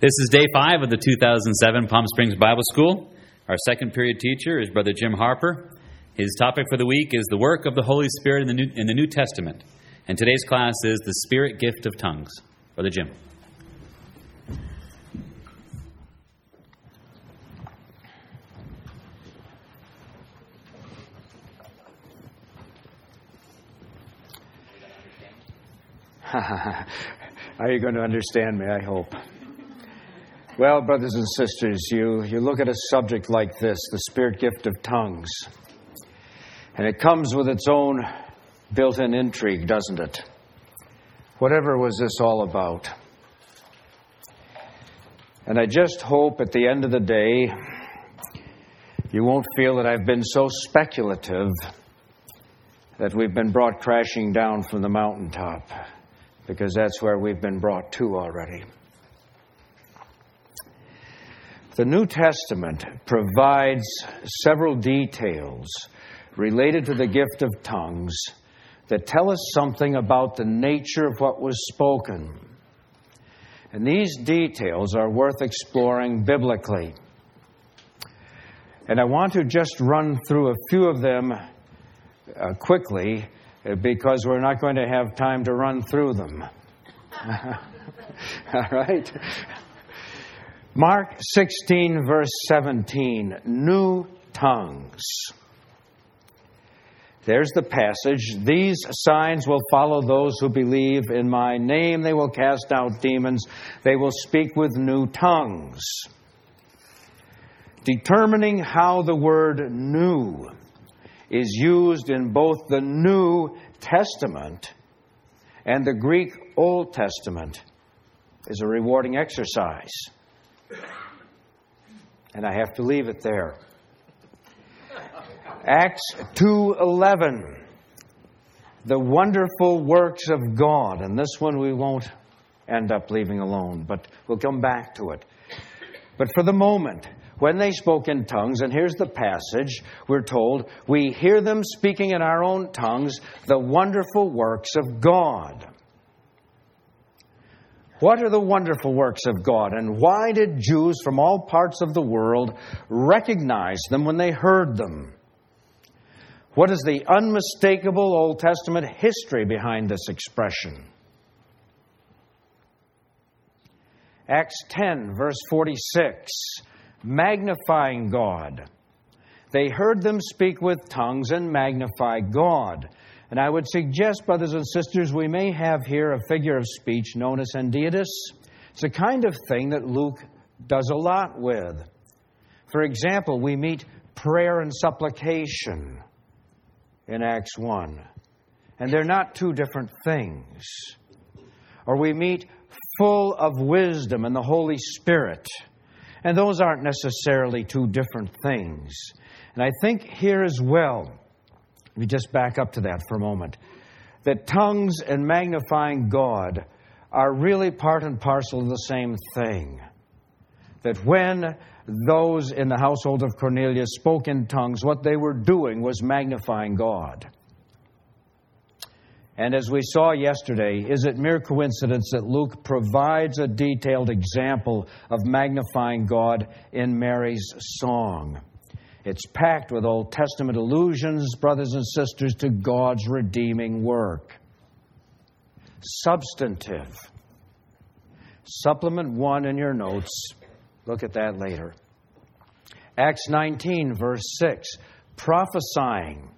This is day 5 of the 2007 Palm Springs Bible School. Our second period teacher is Brother Jim Harper. His topic for the week is the work of the Holy Spirit in the New Testament. And today's class is the Spirit Gift of Tongues. Brother Jim. Are you going to understand me? I hope. Well, brothers and sisters, you look at a subject like this, the Spirit Gift of Tongues, and it comes with its own built-in intrigue, doesn't it? Whatever was this all about? And I just hope at the end of the day, you won't feel that I've been so speculative that we've been brought crashing down from the mountaintop, because that's where we've been brought to already. The New Testament provides several details related to the gift of tongues that tell us something about the nature of what was spoken. And these details are worth exploring biblically. And I want to just run through a few of them quickly because we're not going to have time to run through them. All right? Mark 16, verse 17, new tongues. There's the passage. These signs will follow those who believe in my name. They will cast out demons. They will speak with new tongues. Determining how the word new is used in both the New Testament and the Greek Old Testament is a rewarding exercise. And I have to leave it there. Acts 2:11, the wonderful works of God. And this one we won't end up leaving alone, but we'll come back to it. But for the moment, when they spoke in tongues, and here's the passage, we're told, we hear them speaking in our own tongues, the wonderful works of God. What are the wonderful works of God, and why did Jews from all parts of the world recognize them when they heard them? What is the unmistakable Old Testament history behind this expression? Acts 10, verse 46, magnifying God. They heard them speak with tongues and magnify God. And I would suggest, brothers and sisters, we may have here a figure of speech known as hendiadys. It's a kind of thing that Luke does a lot with. For example, we meet prayer and supplication in Acts 1. And they're not two different things. Or we meet full of wisdom and the Holy Spirit. And those aren't necessarily two different things. And I think here as well, we just back up to that for a moment, that tongues and magnifying God are really part and parcel of the same thing. That when those in the household of Cornelius spoke in tongues, what they were doing was magnifying God. And as we saw yesterday, is it mere coincidence that Luke provides a detailed example of magnifying God in Mary's song? It's packed with Old Testament allusions, brothers and sisters, to God's redeeming work. Substantive. Supplement 1 in your notes. Look at that later. Acts 19, verse 6, prophesying.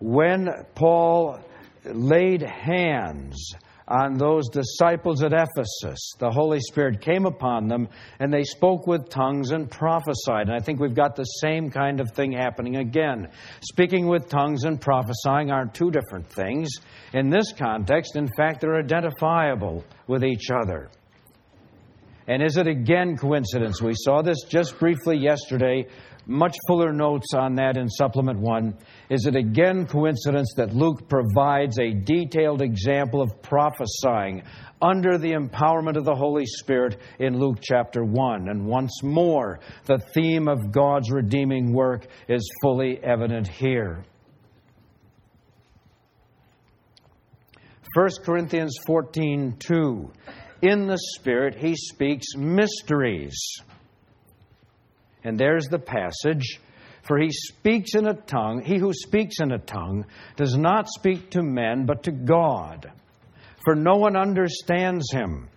When Paul laid hands on those disciples at Ephesus, the Holy Spirit came upon them, and they spoke with tongues and prophesied. And I think we've got the same kind of thing happening again. Speaking with tongues and prophesying aren't two different things. In this context, in fact, they're identifiable with each other. And is it again coincidence? We saw this just briefly yesterday. Much fuller notes on that in Supplement 1. Is it again coincidence that Luke provides a detailed example of prophesying under the empowerment of the Holy Spirit in Luke chapter 1? And once more, the theme of God's redeeming work is fully evident here. 1 Corinthians 14, 2. in the Spirit, He speaks mysteries. And there's the passage. For he speaks in a tongue. He who speaks in a tongue does not speak to men, but to God. For no one understands him.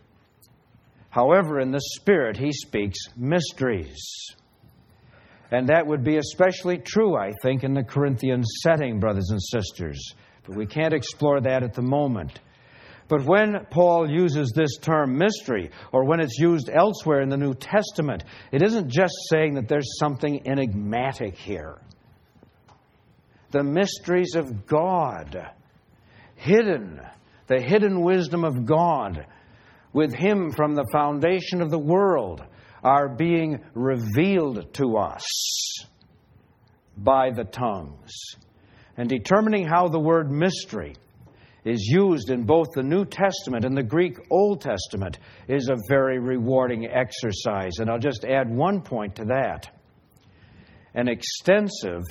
However, in the Spirit, he speaks mysteries. And that would be especially true, I think, in the Corinthian setting, brothers and sisters. But we can't explore that at the moment. But when Paul uses this term mystery, or when it's used elsewhere in the New Testament, it isn't just saying that there's something enigmatic here. The mysteries of God, hidden, the hidden wisdom of God, with Him from the foundation of the world, are being revealed to us by the tongues. And determining how the word mystery is used in both the New Testament and the Greek Old Testament is a very rewarding exercise. And I'll just add one point to that. An extensive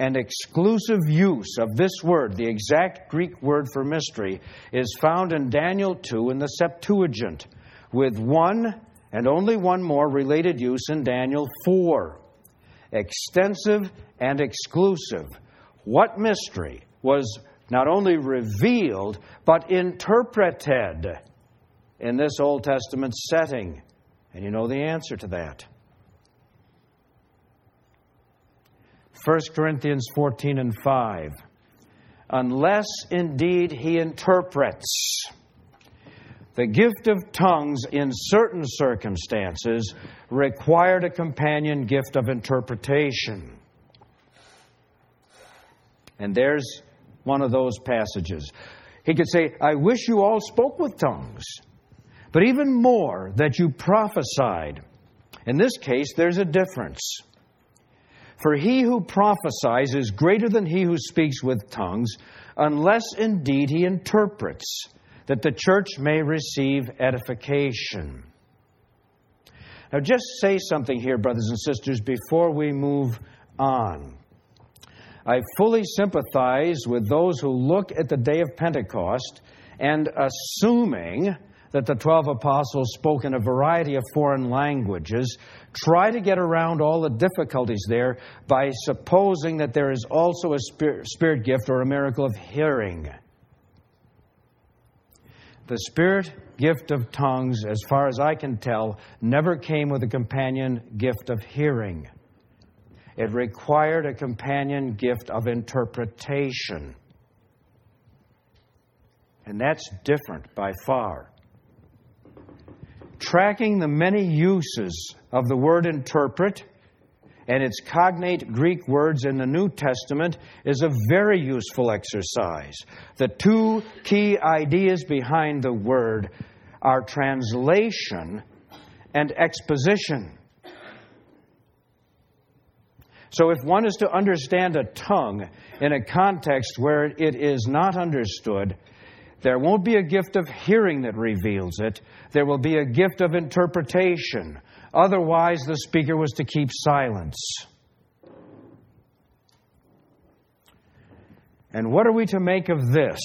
and exclusive use of this word, the exact Greek word for mystery, is found in Daniel 2 in the Septuagint, with one and only one more related use in Daniel 4. Extensive and exclusive. What mystery was not only revealed, but interpreted in this Old Testament setting? And you know the answer to that. 1 Corinthians 14 and 5. Unless indeed he interprets. The gift of tongues in certain circumstances required a companion gift of interpretation. And there's one of those passages. He could say, I wish you all spoke with tongues, but even more that you prophesied. In this case, there's a difference. For he who prophesies is greater than he who speaks with tongues, unless indeed he interprets, that the church may receive edification. Now just say something here, brothers and sisters, before we move on. I fully sympathize with those who look at the day of Pentecost and, assuming that the 12 apostles spoke in a variety of foreign languages, try to get around all the difficulties there by supposing that there is also a spirit gift or a miracle of hearing. The Spirit gift of tongues, as far as I can tell, never came with a companion gift of hearing. It required a companion gift of interpretation. And that's different by far. Tracking the many uses of the word interpret and its cognate Greek words in the New Testament is a very useful exercise. The two key ideas behind the word are translation and exposition. So if one is to understand a tongue in a context where it is not understood, there won't be a gift of hearing that reveals it. There will be a gift of interpretation. Otherwise, the speaker was to keep silence. And what are we to make of this?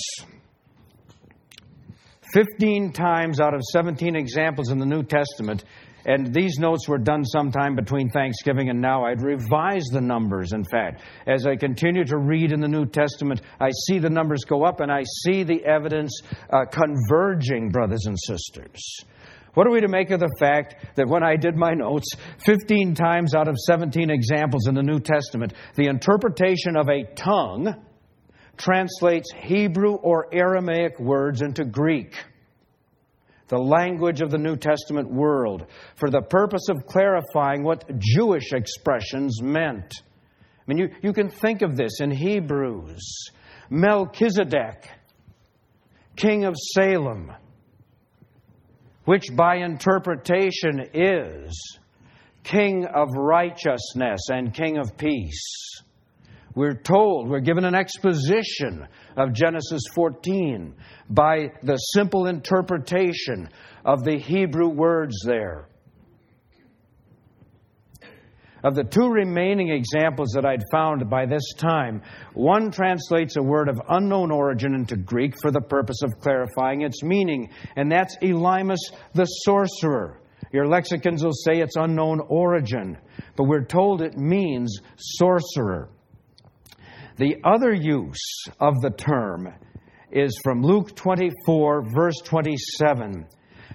15 times out of 17 examples in the New Testament. And these notes were done sometime between Thanksgiving and now. I'd revise the numbers, in fact. As I continue to read in the New Testament, I see the numbers go up and I see the evidence converging, brothers and sisters. What are we to make of the fact that when I did my notes, 15 times out of 17 examples in the New Testament, the interpretation of a tongue translates Hebrew or Aramaic words into Greek, the language of the New Testament world, for the purpose of clarifying what Jewish expressions meant. I mean, you can think of this in Hebrews. Melchizedek, king of Salem, which by interpretation is king of righteousness and king of peace. We're told, we're given an exposition of Genesis 14 by the simple interpretation of the Hebrew words there. Of the two remaining examples that I'd found by this time, one translates a word of unknown origin into Greek for the purpose of clarifying its meaning, and that's Elimas the sorcerer. Your lexicons will say it's unknown origin, but we're told it means sorcerer. The other use of the term is from Luke 24, verse 27,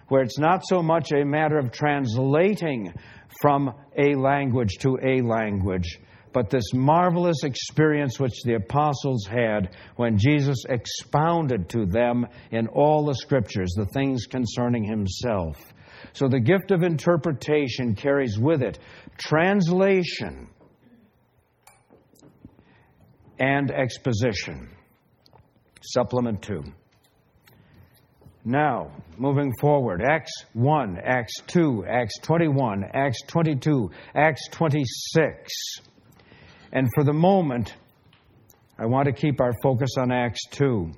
where it's not so much a matter of translating from a language to a language, but this marvelous experience which the apostles had when Jesus expounded to them in all the Scriptures the things concerning Himself. So the gift of interpretation carries with it translation and exposition. Supplement 2. Now, moving forward, Acts 1, Acts 2, Acts 21, Acts 22, Acts 26. And for the moment, I want to keep our focus on Acts 2.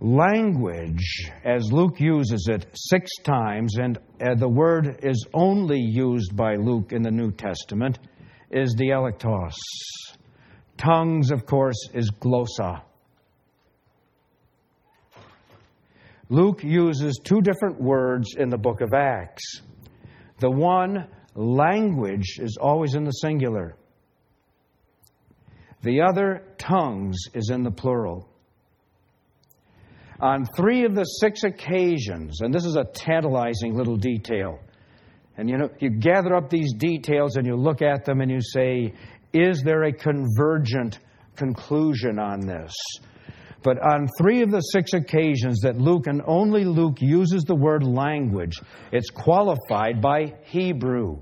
Language, as Luke uses it 6 times, and the word is only used by Luke in the New Testament, is dialectos. Tongues, of course, is glossa. Luke uses 2 different words in the book of Acts. The one, language, is always in the singular. The other, tongues, is in the plural. On 3 of the 6 occasions, and this is a tantalizing little detail, and you gather up these details and you look at them and you say, is there a convergent conclusion on this? But on 3 of the 6 occasions that Luke, and only Luke, uses the word language, it's qualified by Hebrew.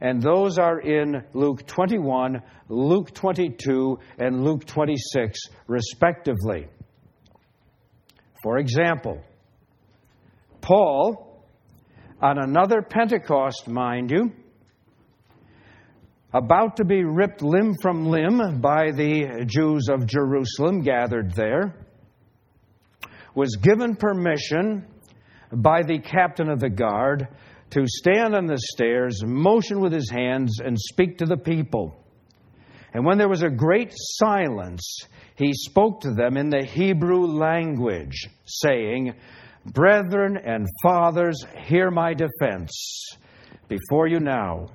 And those are in Luke 21, Luke 22, and Luke 26, respectively. For example, Paul, on another Pentecost, mind you, about to be ripped limb from limb by the Jews of Jerusalem gathered there, was given permission by the captain of the guard to stand on the stairs, motion with his hands, and speak to the people. And when there was a great silence, he spoke to them in the Hebrew language, saying, "Brethren and fathers, hear my defense before you now."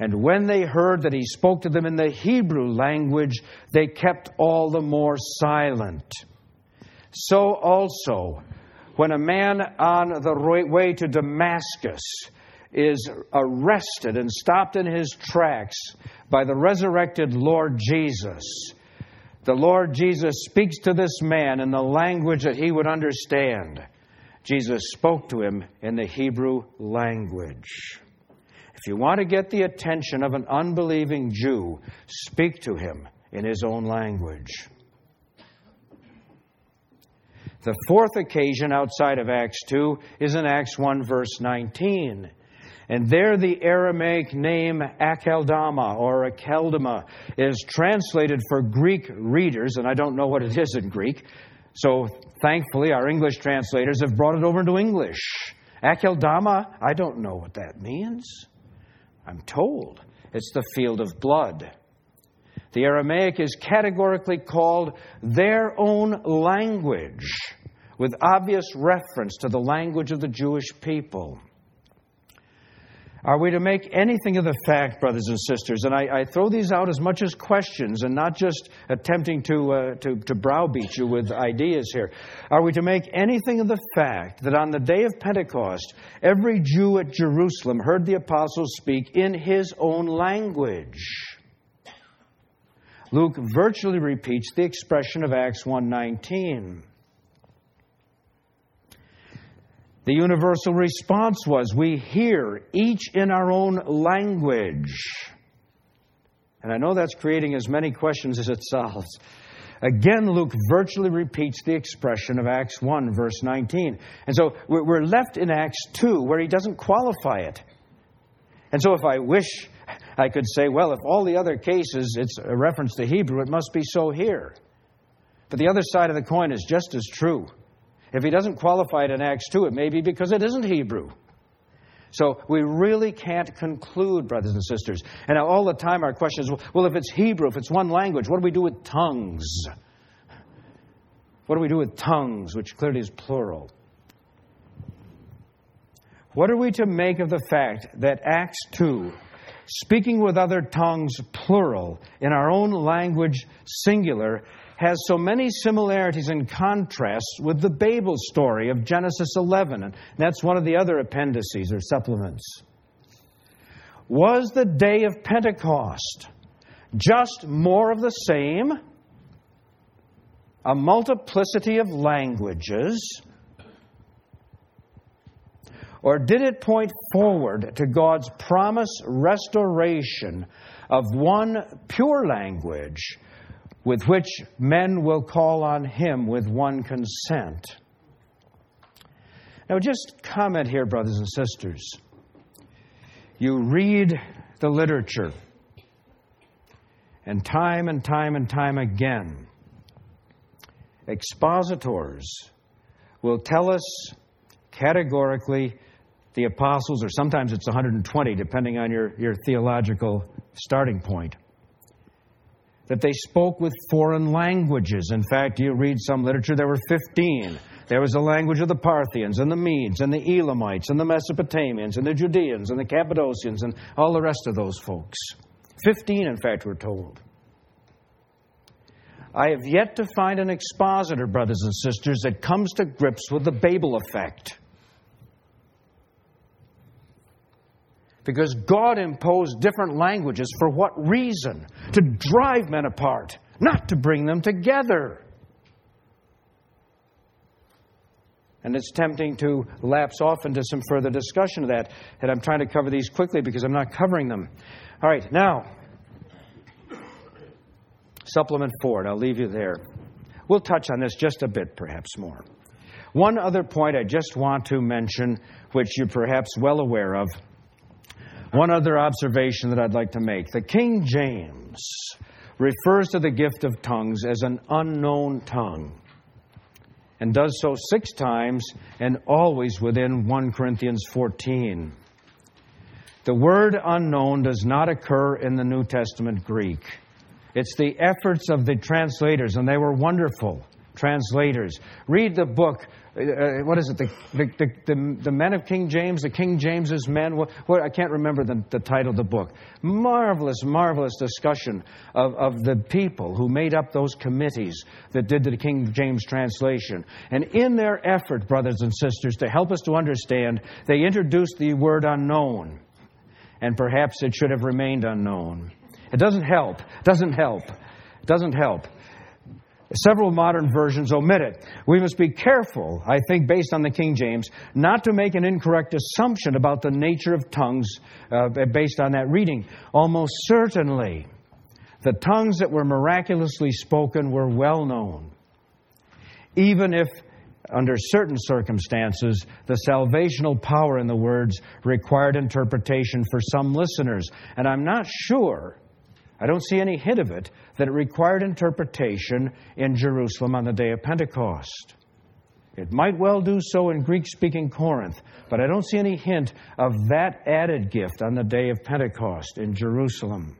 And when they heard that he spoke to them in the Hebrew language, they kept all the more silent. So also, when a man on the way to Damascus is arrested and stopped in his tracks by the resurrected Lord Jesus, the Lord Jesus speaks to this man in the language that he would understand. Jesus spoke to him in the Hebrew language. If you want to get the attention of an unbelieving Jew, speak to him in his own language. The 4th occasion outside of Acts 2 is in Acts 1, verse 19. And there the Aramaic name Akeldama is translated for Greek readers, and I don't know what it is in Greek, so thankfully our English translators have brought it over into English. Akeldama, I don't know what that means. I'm told it's the field of blood. The Aramaic is categorically called their own language, with obvious reference to the language of the Jewish people. Are we to make anything of the fact, brothers and sisters, and I throw these out as much as questions and not just attempting to browbeat you with ideas here. Are we to make anything of the fact that on the day of Pentecost, every Jew at Jerusalem heard the apostles speak in his own language? Luke virtually repeats the expression of Acts 1:19. The universal response was, we hear each in our own language. And I know that's creating as many questions as it solves. Again, Luke virtually repeats the expression of Acts 1, verse 19. And so we're left in Acts 2 where he doesn't qualify it. And so if I wish, I could say, well, if all the other cases it's a reference to Hebrew, it must be so here. But the other side of the coin is just as true. If he doesn't qualify it in Acts 2, it may be because it isn't Hebrew. So we really can't conclude, brothers and sisters. And all the time our question is, well, if it's Hebrew, if it's one language, what do we do with tongues? What do we do with tongues, which clearly is plural? What are we to make of the fact that Acts 2, speaking with other tongues, plural, in our own language, singular, has so many similarities and contrasts with the Babel story of Genesis 11. And that's one of the other appendices or supplements. Was the day of Pentecost just more of the same? A multiplicity of languages? Or did it point forward to God's promised restoration of one pure language with which men will call on Him with one consent? Now, just comment here, brothers and sisters. You read the literature, and time and time and time again, expositors will tell us categorically the apostles, or sometimes it's 120, depending on your theological starting point, that they spoke with foreign languages. In fact, you read some literature, there were 15. There was the language of the Parthians and the Medes and the Elamites and the Mesopotamians and the Judeans and the Cappadocians and all the rest of those folks. 15, in fact, we're told. I have yet to find an expositor, brothers and sisters, that comes to grips with the Babel effect. Because God imposed different languages for what reason? To drive men apart, not to bring them together. And it's tempting to lapse off into some further discussion of that. And I'm trying to cover these quickly because I'm not covering them. All right, now, supplement 4, and I'll leave you there. We'll touch on this just a bit, perhaps more. One other point I just want to mention, which you're perhaps well aware of. One other observation that I'd like to make. The King James refers to the gift of tongues as an unknown tongue, and does so 6 times and always within 1 Corinthians 14. The word unknown does not occur in the New Testament Greek. It's the efforts of the translators, and they were wonderful translators. Read the book. What is it? The Men of King James, the King James's Men. What I can't remember the title of the book. Marvelous, marvelous discussion of the people who made up those committees that did the King James translation. And in their effort, brothers and sisters, to help us to understand, they introduced the word unknown. And perhaps it should have remained unknown. It doesn't help. Several modern versions omit it. We must be careful, I think, based on the King James, not to make an incorrect assumption about the nature of tongues based on that reading. Almost certainly, the tongues that were miraculously spoken were well known, even if, under certain circumstances, the salvational power in the words required interpretation for some listeners. And I'm not sure, I don't see any hint of it, that it required interpretation in Jerusalem on the day of Pentecost. It might well do so in Greek-speaking Corinth, but I don't see any hint of that added gift on the day of Pentecost in Jerusalem.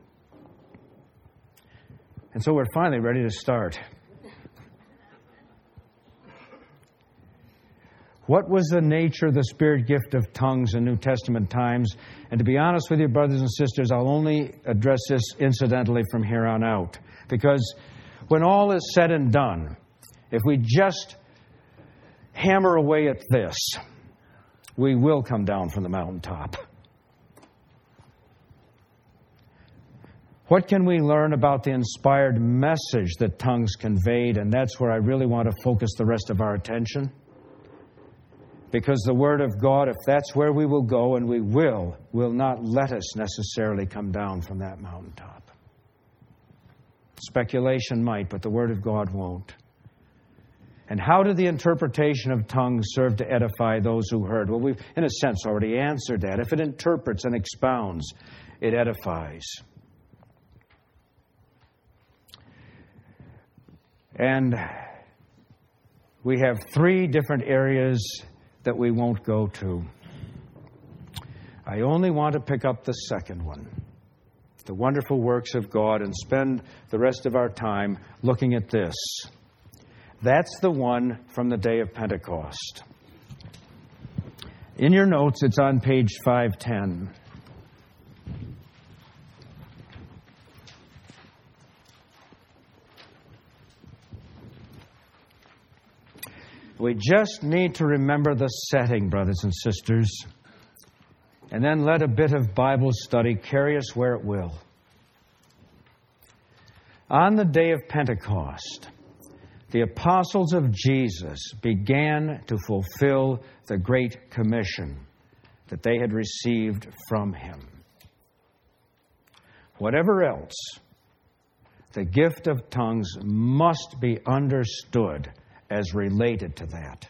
And so we're finally ready to start. What was the nature of the Spirit Gift of Tongues in New Testament times? And to be honest with you, brothers and sisters, I'll only address this incidentally from here on out. Because when all is said and done, if we just hammer away at this, we will come down from the mountaintop. What can we learn about the inspired message that tongues conveyed? And that's where I really want to focus the rest of our attention. Because the Word of God, if that's where we will go, and we will not let us necessarily come down from that mountaintop. Speculation might, but the Word of God won't. And how did the interpretation of tongues serve to edify those who heard? Well, we've, in a sense, already answered that. If it interprets and expounds, it edifies. And we have 3 different areas that we won't go to. I only want to pick up the second one, the wonderful works of God, and spend the rest of our time looking at this. That's the one from the day of Pentecost. In your notes, it's on page 510. We just need to remember the setting, brothers and sisters, and then let a bit of Bible study carry us where it will. On the day of Pentecost, the apostles of Jesus began to fulfill the Great Commission that they had received from him. Whatever else, the gift of tongues must be understood as related to that.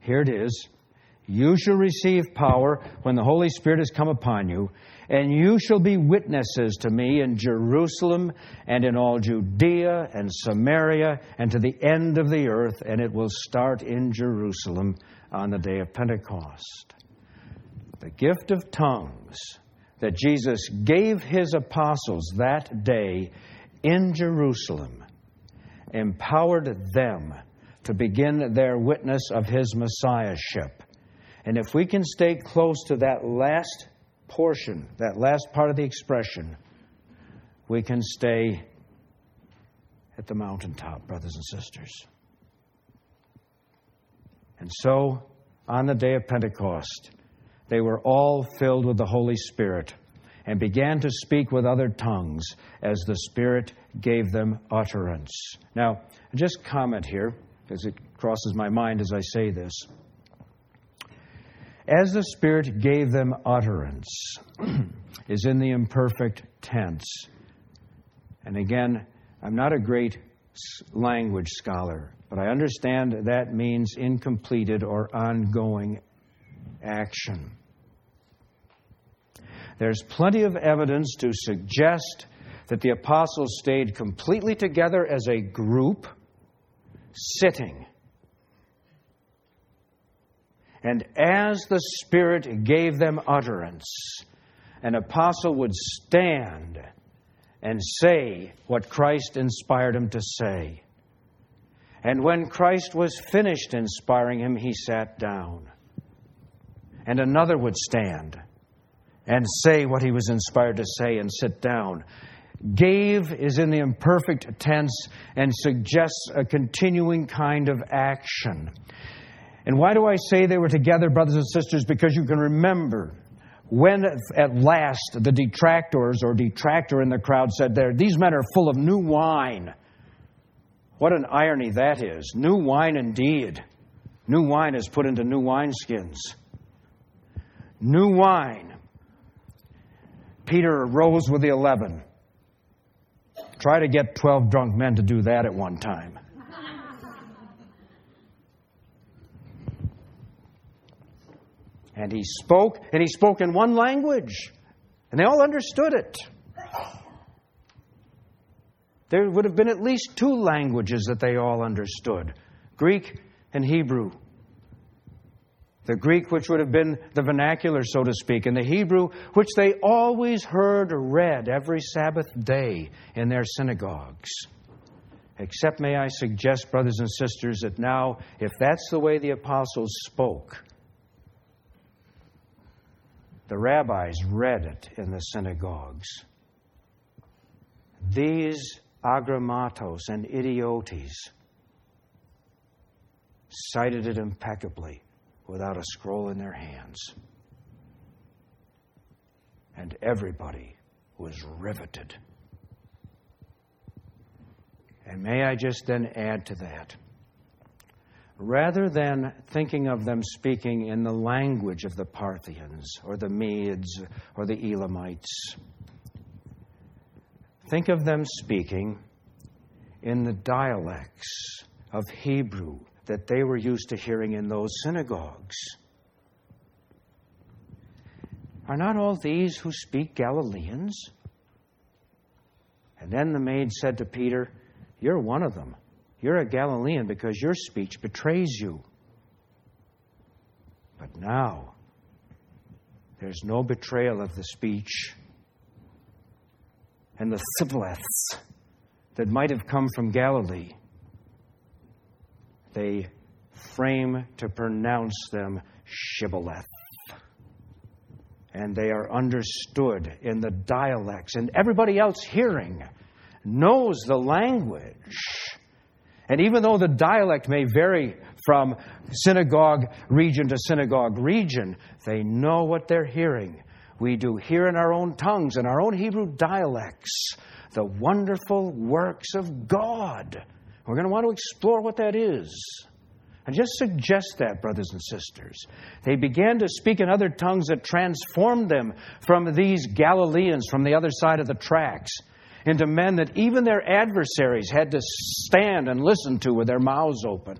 Here it is. You shall receive power when the Holy Spirit has come upon you, and you shall be witnesses to me in Jerusalem and in all Judea and Samaria and to the end of the earth, and it will start in Jerusalem on the day of Pentecost. The gift of tongues that Jesus gave his apostles that day in Jerusalem empowered them to begin their witness of his Messiahship. And if we can stay close to that last portion, that last part of the expression, we can stay at the mountaintop, brothers and sisters. And so, on the day of Pentecost, they were all filled with the Holy Spirit and began to speak with other tongues as the Spirit gave them utterance. Now, just comment here, because it crosses my mind as I say this. As the Spirit gave them utterance is in the imperfect tense. And again, I'm not a great language scholar, but I understand that means incompleted or ongoing action. There's plenty of evidence to suggest that the apostles stayed completely together as a group, sitting. And as the Spirit gave them utterance, an apostle would stand and say what Christ inspired him to say. And when Christ was finished inspiring him, he sat down. And another would stand and say what he was inspired to say and sit down. Gave is in the imperfect tense and suggests a continuing kind of action. And why do I say they were together, brothers and sisters? Because you can remember when at last the detractor in the crowd said, "There, these men are full of new wine." What an irony that is. New wine indeed. New wine is put into new wineskins. New wine. Peter arose with the 11. Try to get 12 drunk men to do that at one time. And he spoke in one language, and they all understood it. There would have been at least two languages that they all understood, Greek and Hebrew. The Greek, which would have been the vernacular, so to speak, and the Hebrew, which they always heard read every Sabbath day in their synagogues. Except, may I suggest, brothers and sisters, that now, if that's the way the apostles spoke, the rabbis read it in the synagogues. These agrammatos and idiotes cited it impeccably without a scroll in their hands. And everybody was riveted. And may I just then add to that, rather than thinking of them speaking in the language of the Parthians or the Medes or the Elamites, think of them speaking in the dialects of Hebrew that they were used to hearing in those synagogues. Are not all these who speak Galileans? And then the maid said to Peter, "You're one of them. You're a Galilean because your speech betrays you." But now, there's no betrayal of the speech. And the shibboleths that might have come from Galilee, they frame to pronounce them shibboleth. And they are understood in the dialects. And everybody else hearing knows the language. And even though the dialect may vary from synagogue region to synagogue region, they know what they're hearing. We do hear in our own tongues, in our own Hebrew dialects, the wonderful works of God. We're going to want to explore what that is. And just suggest that, brothers and sisters. They began to speak in other tongues that transformed them from these Galileans from the other side of the tracks into men that even their adversaries had to stand and listen to with their mouths open.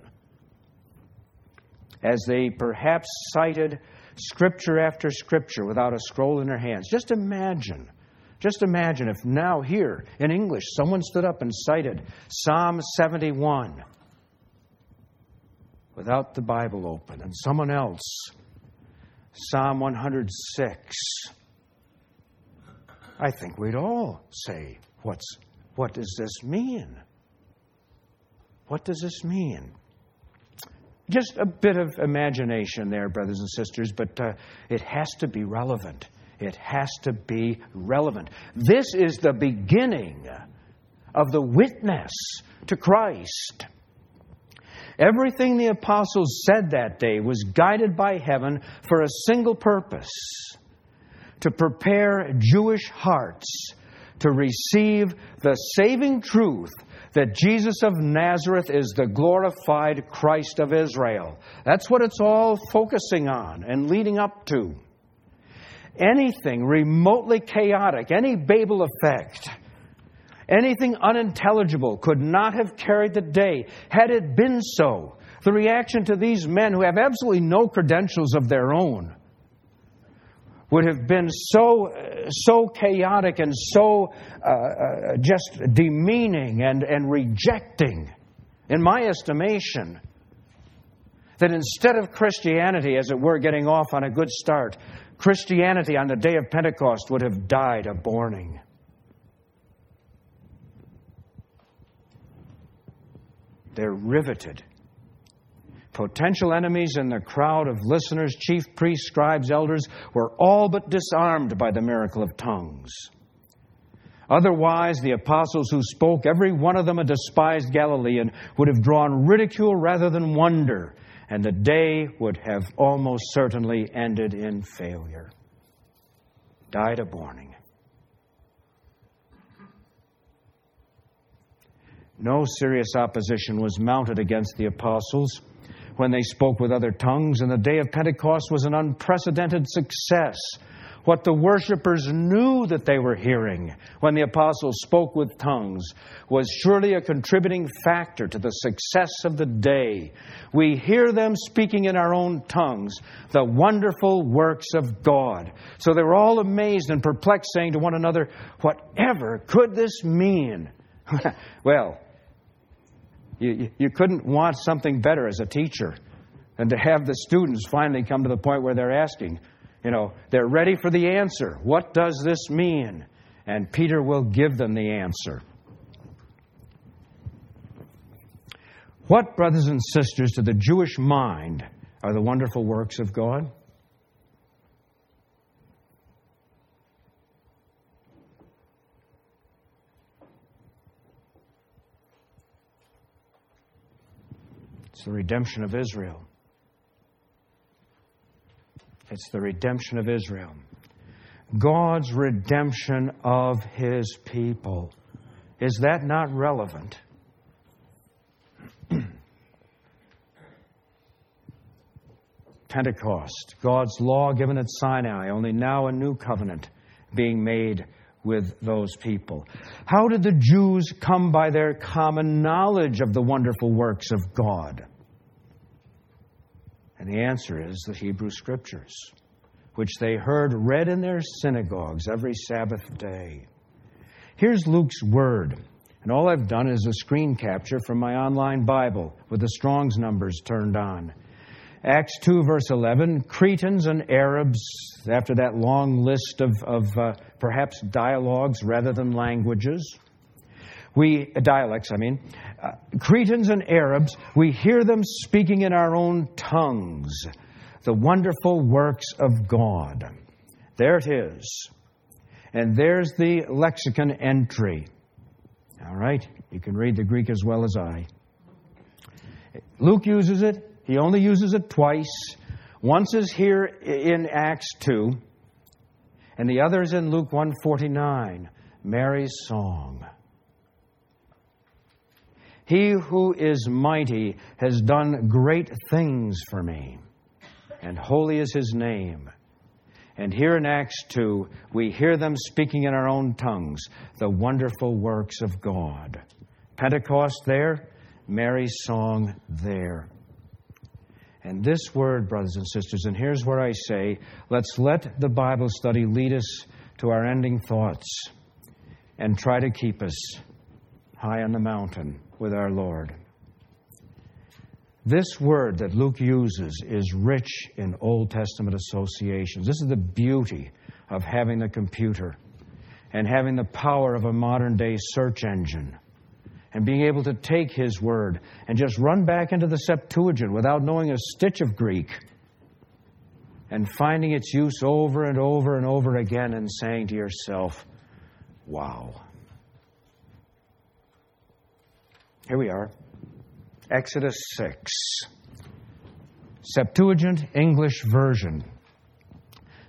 As they perhaps cited Scripture after Scripture without a scroll in their hands. Just imagine if now here in English someone stood up and cited Psalm 71 without the Bible open, and someone else Psalm 106. I think we'd all say, what does this mean? What does this mean? Just a bit of imagination there, brothers and sisters, but it has to be relevant. It has to be relevant. This is the beginning of the witness to Christ. Everything the apostles said that day was guided by heaven for a single purpose, to prepare Jewish hearts to receive the saving truth that Jesus of Nazareth is the glorified Christ of Israel. That's what it's all focusing on and leading up to. Anything remotely chaotic, any Babel effect, anything unintelligible could not have carried the day had it been so. The reaction to these men who have absolutely no credentials of their own would have been so chaotic and so just demeaning and rejecting, in my estimation, that instead of Christianity, as it were, getting off on a good start, Christianity on the day of Pentecost would have died a burning. They're riveted. Potential enemies in the crowd of listeners, chief priests, scribes, elders, were all but disarmed by the miracle of tongues. Otherwise, the apostles who spoke, every one of them a despised Galilean, would have drawn ridicule rather than wonder, and the day would have almost certainly ended in failure. Died a burning. No serious opposition was mounted against the apostles when they spoke with other tongues, and the day of Pentecost was an unprecedented success. What the worshipers knew that they were hearing when the apostles spoke with tongues was surely a contributing factor to the success of the day. We hear them speaking in our own tongues the wonderful works of God. So they were all amazed and perplexed, saying to one another, "Whatever could this mean?" Well, you couldn't want something better as a teacher than to have the students finally come to the point where they're asking, they're ready for the answer. What does this mean? And Peter will give them the answer. What, brothers and sisters, to the Jewish mind are the wonderful works of God? It's the redemption of Israel. It's the redemption of Israel. God's redemption of His people. Is that not relevant? Pentecost, God's law given at Sinai, only now a new covenant being made with those people. How did the Jews come by their common knowledge of the wonderful works of God? And the answer is the Hebrew Scriptures, which they heard read in their synagogues every Sabbath day. Here's Luke's word, and all I've done is a screen capture from my online Bible with the Strong's numbers turned on. Acts 2, verse 11, Cretans and Arabs, after that long list of perhaps dialogues rather than languages, Cretans and Arabs, we hear them speaking in our own tongues, the wonderful works of God. There it is. And there's the lexicon entry. All right, you can read the Greek as well as I. Luke uses it. He only uses it twice. Once is here in Acts 2, and the other is in Luke 1:49, Mary's song. He who is mighty has done great things for me, and holy is his name. And here in Acts 2, we hear them speaking in our own tongues, the wonderful works of God. Pentecost there, Mary's song there. And this word, brothers and sisters, and here's where I say, let's let the Bible study lead us to our ending thoughts and try to keep us high on the mountain with our Lord. This word that Luke uses is rich in Old Testament associations. This is the beauty of having the computer and having the power of a modern-day search engine. And being able to take his word and just run back into the Septuagint without knowing a stitch of Greek. And finding its use over and over and over again and saying to yourself, wow. Here we are. Exodus 6. Septuagint English version.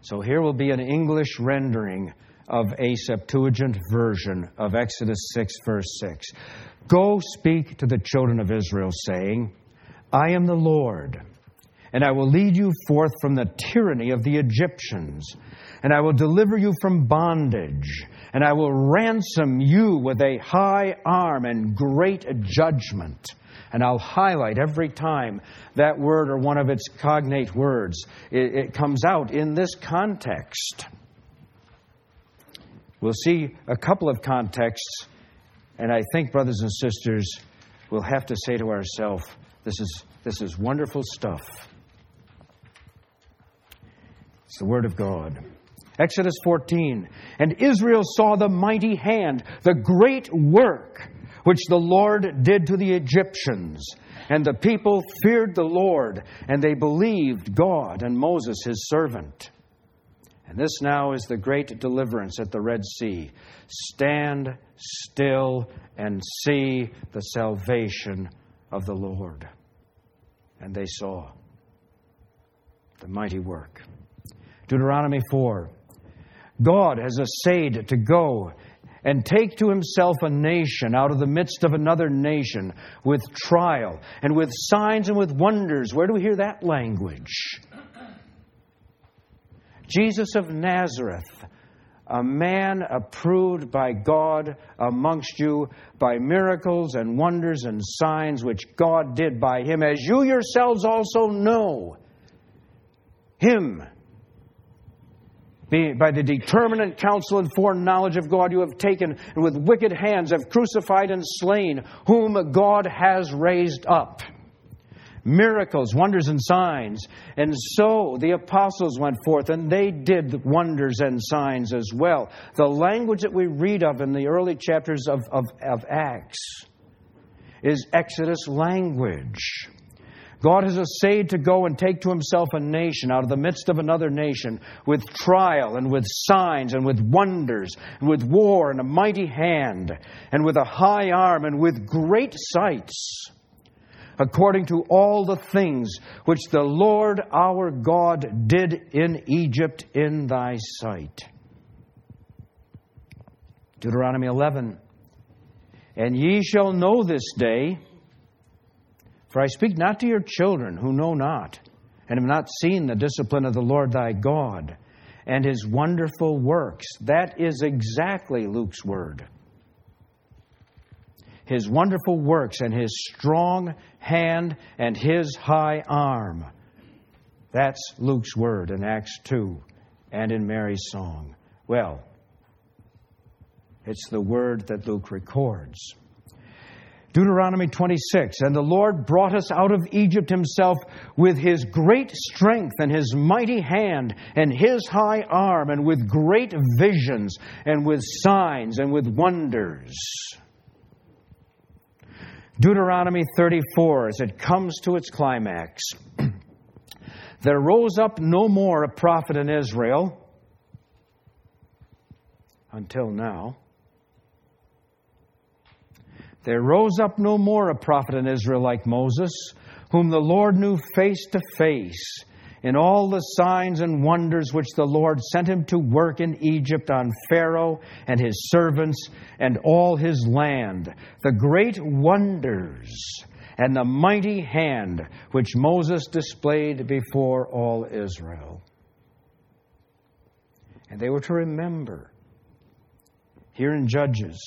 So here will be an English rendering of a Septuagint version of Exodus 6, verse 6. Go speak to the children of Israel, saying, I am the Lord, and I will lead you forth from the tyranny of the Egyptians, and I will deliver you from bondage, and I will ransom you with a high arm and great judgment. And I'll highlight every time that word or one of its cognate words, it comes out in this context. We'll see a couple of contexts, and I think, brothers and sisters, we'll have to say to ourselves, this is wonderful stuff. It's the Word of God. Exodus 14, and Israel saw the mighty hand, the great work, which the Lord did to the Egyptians. And the people feared the Lord, and they believed God and Moses, his servant. And this now is the great deliverance at the Red Sea. Stand still and see the salvation of the Lord. And they saw the mighty work. Deuteronomy 4. God has essayed to go and take to himself a nation out of the midst of another nation with trial and with signs and with wonders. Where do we hear that language? Jesus of Nazareth, a man approved by God amongst you by miracles and wonders and signs which God did by him, as you yourselves also know. Him, by the determinate counsel and foreknowledge of God, you have taken, and with wicked hands have crucified and slain, whom God has raised up. Miracles, wonders, and signs. And so the apostles went forth, and they did wonders and signs as well. The language that we read of in the early chapters of Acts is Exodus language. God has essayed to go and take to himself a nation out of the midst of another nation with trial and with signs and with wonders and with war and a mighty hand and with a high arm and with great sights, according to all the things which the Lord our God did in Egypt in thy sight. Deuteronomy 11. And ye shall know this day, for I speak not to your children who know not, and have not seen the discipline of the Lord thy God, and his wonderful works. That is exactly Luke's word. His wonderful works and his strong hand and his high arm. That's Luke's word in Acts 2 and in Mary's song. Well, it's the word that Luke records. Deuteronomy 26, and the Lord brought us out of Egypt himself with his great strength and his mighty hand and his high arm and with great visions and with signs and with wonders. Deuteronomy 34, as it comes to its climax, there rose up no more a prophet in Israel until now. There rose up no more a prophet in Israel like Moses, whom the Lord knew face to face, in all the signs and wonders which the Lord sent him to work in Egypt on Pharaoh and his servants and all his land, the great wonders and the mighty hand which Moses displayed before all Israel. And they were to remember, here in Judges,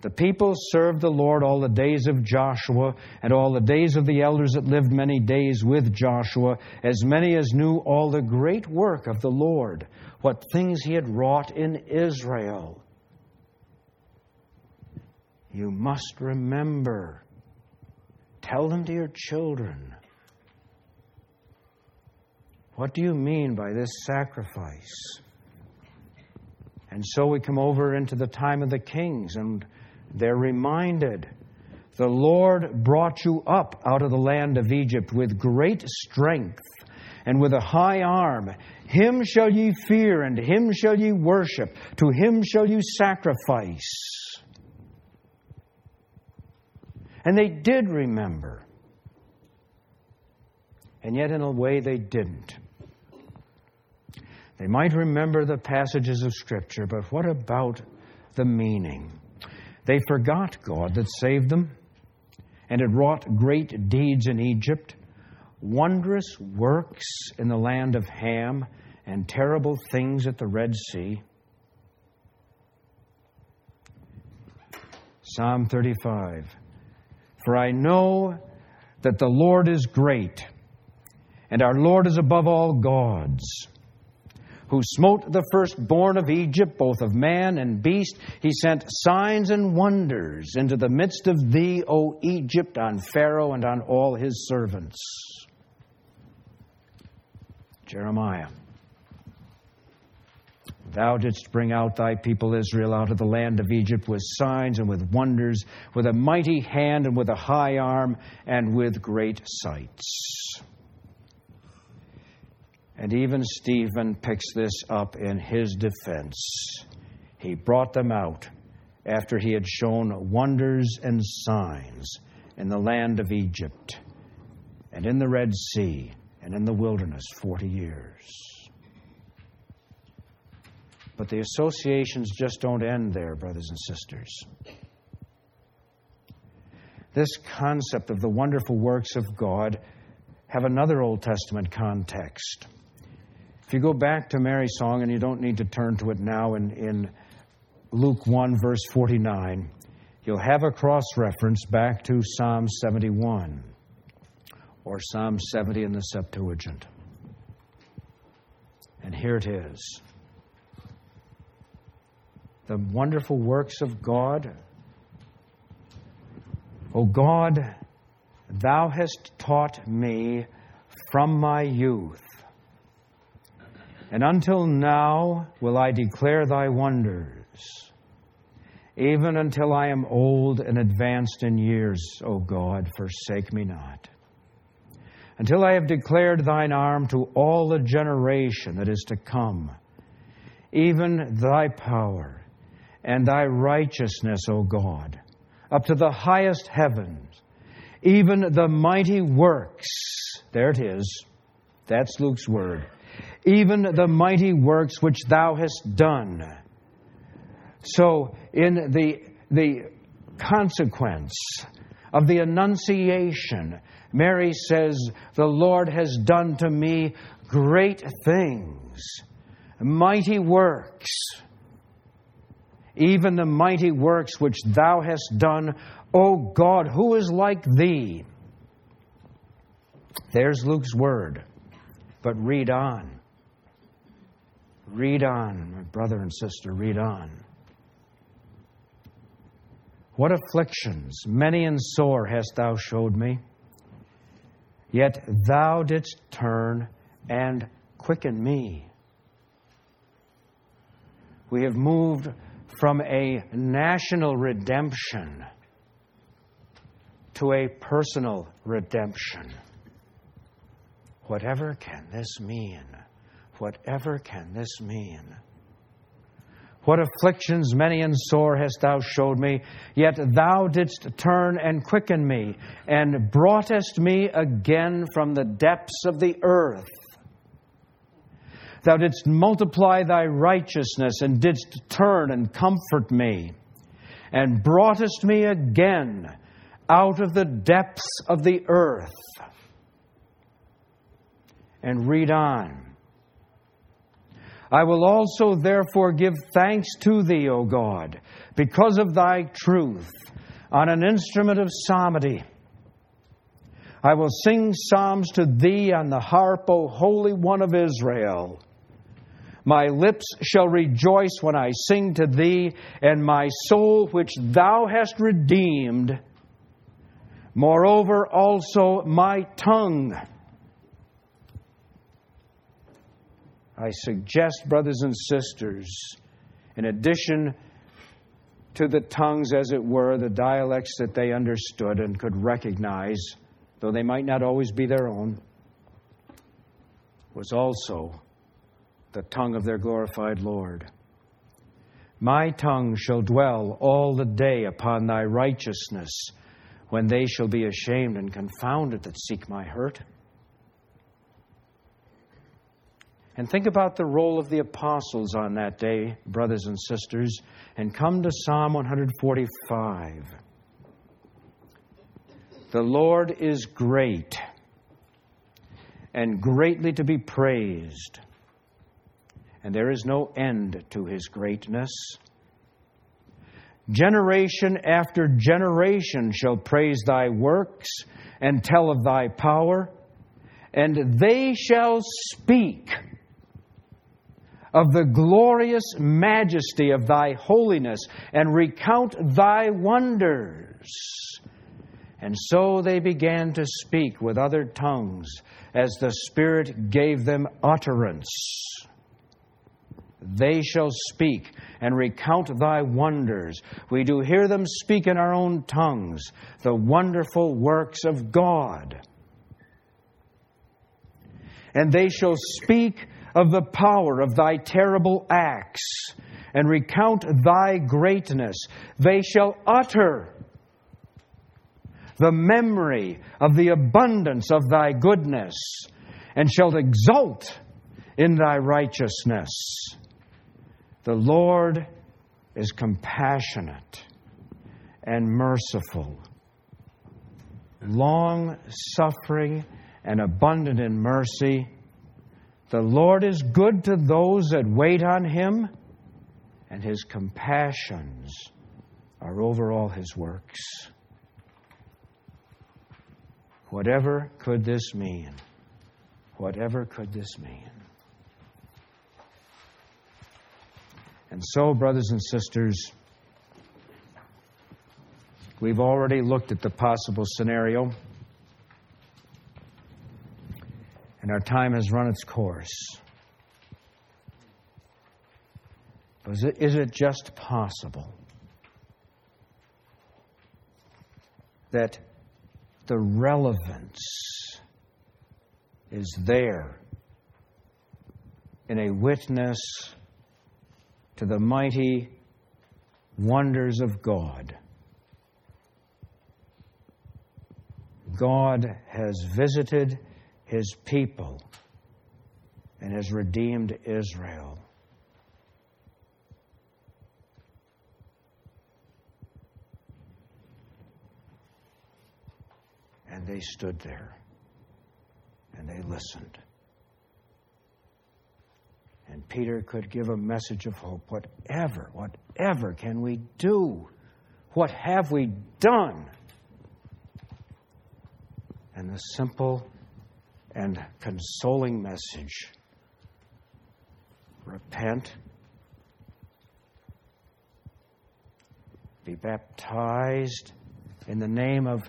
the people served the Lord all the days of Joshua and all the days of the elders that lived many days with Joshua, as many as knew all the great work of the Lord, what things he had wrought in Israel. You must remember. Tell them to your children. What do you mean by this sacrifice? And so we come over into the time of the kings, and they're reminded, the Lord brought you up out of the land of Egypt with great strength and with a high arm. Him shall ye fear, and him shall ye worship. To him shall you sacrifice. And they did remember. And yet, in a way, they didn't. They might remember the passages of Scripture, but what about the meaning? They forgot God that saved them and had wrought great deeds in Egypt, wondrous works in the land of Ham, and terrible things at the Red Sea. Psalm 35, for I know that the Lord is great, and our Lord is above all gods, who smote the firstborn of Egypt, both of man and beast. He sent signs and wonders into the midst of thee, O Egypt, on Pharaoh and on all his servants. Jeremiah, thou didst bring out thy people Israel out of the land of Egypt with signs and with wonders, with a mighty hand and with a high arm and with great sights. And even Stephen picks this up in his defense. He brought them out after he had shown wonders and signs in the land of Egypt and in the Red Sea and in the wilderness 40 years. But the associations just don't end there, brothers and sisters. This concept of the wonderful works of God have another Old Testament context. If you go back to Mary's song, and you don't need to turn to it now, in Luke 1, verse 49, you'll have a cross-reference back to Psalm 71 or Psalm 70 in the Septuagint. And here it is. The wonderful works of God. O God, thou hast taught me from my youth. And until now will I declare thy wonders, even until I am old and advanced in years, O God, forsake me not. Until I have declared thine arm to all the generation that is to come, even thy power and thy righteousness, O God, up to the highest heavens, even the mighty works, there it is, that's Luke's word, even the mighty works which thou hast done. So in the consequence of the annunciation, Mary says, the Lord has done to me great things, mighty works, even the mighty works which thou hast done, O God, who is like thee? There's Luke's word. But read on. Read on, my brother and sister, read on. What afflictions, many and sore, hast thou showed me? Yet thou didst turn and quicken me. We have moved from a national redemption to a personal redemption. Whatever can this mean? Whatever can this mean? What afflictions many and sore hast thou showed me, yet thou didst turn and quicken me, and broughtest me again from the depths of the earth. Thou didst multiply thy righteousness, and didst turn and comfort me, and broughtest me again out of the depths of the earth. And read on. I will also therefore give thanks to thee, O God, because of thy truth, on an instrument of psalmody. I will sing psalms to thee on the harp, O Holy One of Israel. My lips shall rejoice when I sing to thee, and my soul which thou hast redeemed. Moreover, also my tongue. I suggest, brothers and sisters, in addition to the tongues, as it were, the dialects that they understood and could recognize, though they might not always be their own, was also the tongue of their glorified Lord. My tongue shall dwell all the day upon thy righteousness, when they shall be ashamed and confounded that seek my hurt. And think about the role of the apostles on that day, brothers and sisters, and come to Psalm 145. The Lord is great and greatly to be praised, and there is no end to his greatness. Generation after generation shall praise thy works and tell of thy power, and they shall speak of the glorious majesty of thy holiness, and recount thy wonders. And so they began to speak with other tongues, as the Spirit gave them utterance. They shall speak and recount thy wonders. We do hear them speak in our own tongues, the wonderful works of God. And they shall speak of the power of thy terrible acts, and recount thy greatness. They shall utter the memory of the abundance of thy goodness, and shall exult in thy righteousness. The Lord is compassionate and merciful, long-suffering and abundant in mercy. The Lord is good to those that wait on him, and his compassions are over all his works. Whatever could this mean? Whatever could this mean? And so, brothers and sisters, we've already looked at the possible scenario. And our time has run its course. But is it just possible that the relevance is there in a witness to the mighty wonders of God? God has visited his people and has redeemed Israel. And they stood there and they listened. And Peter could give a message of hope. Whatever can we do? What have we done? And the simple and consoling message: repent be baptized in the name of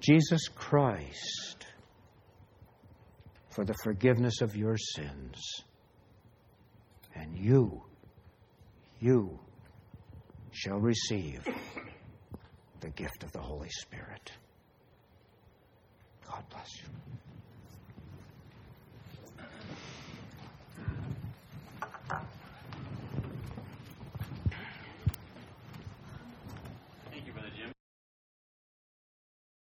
Jesus Christ for the forgiveness of your sins. And you shall receive the gift of the Holy Spirit. God bless you.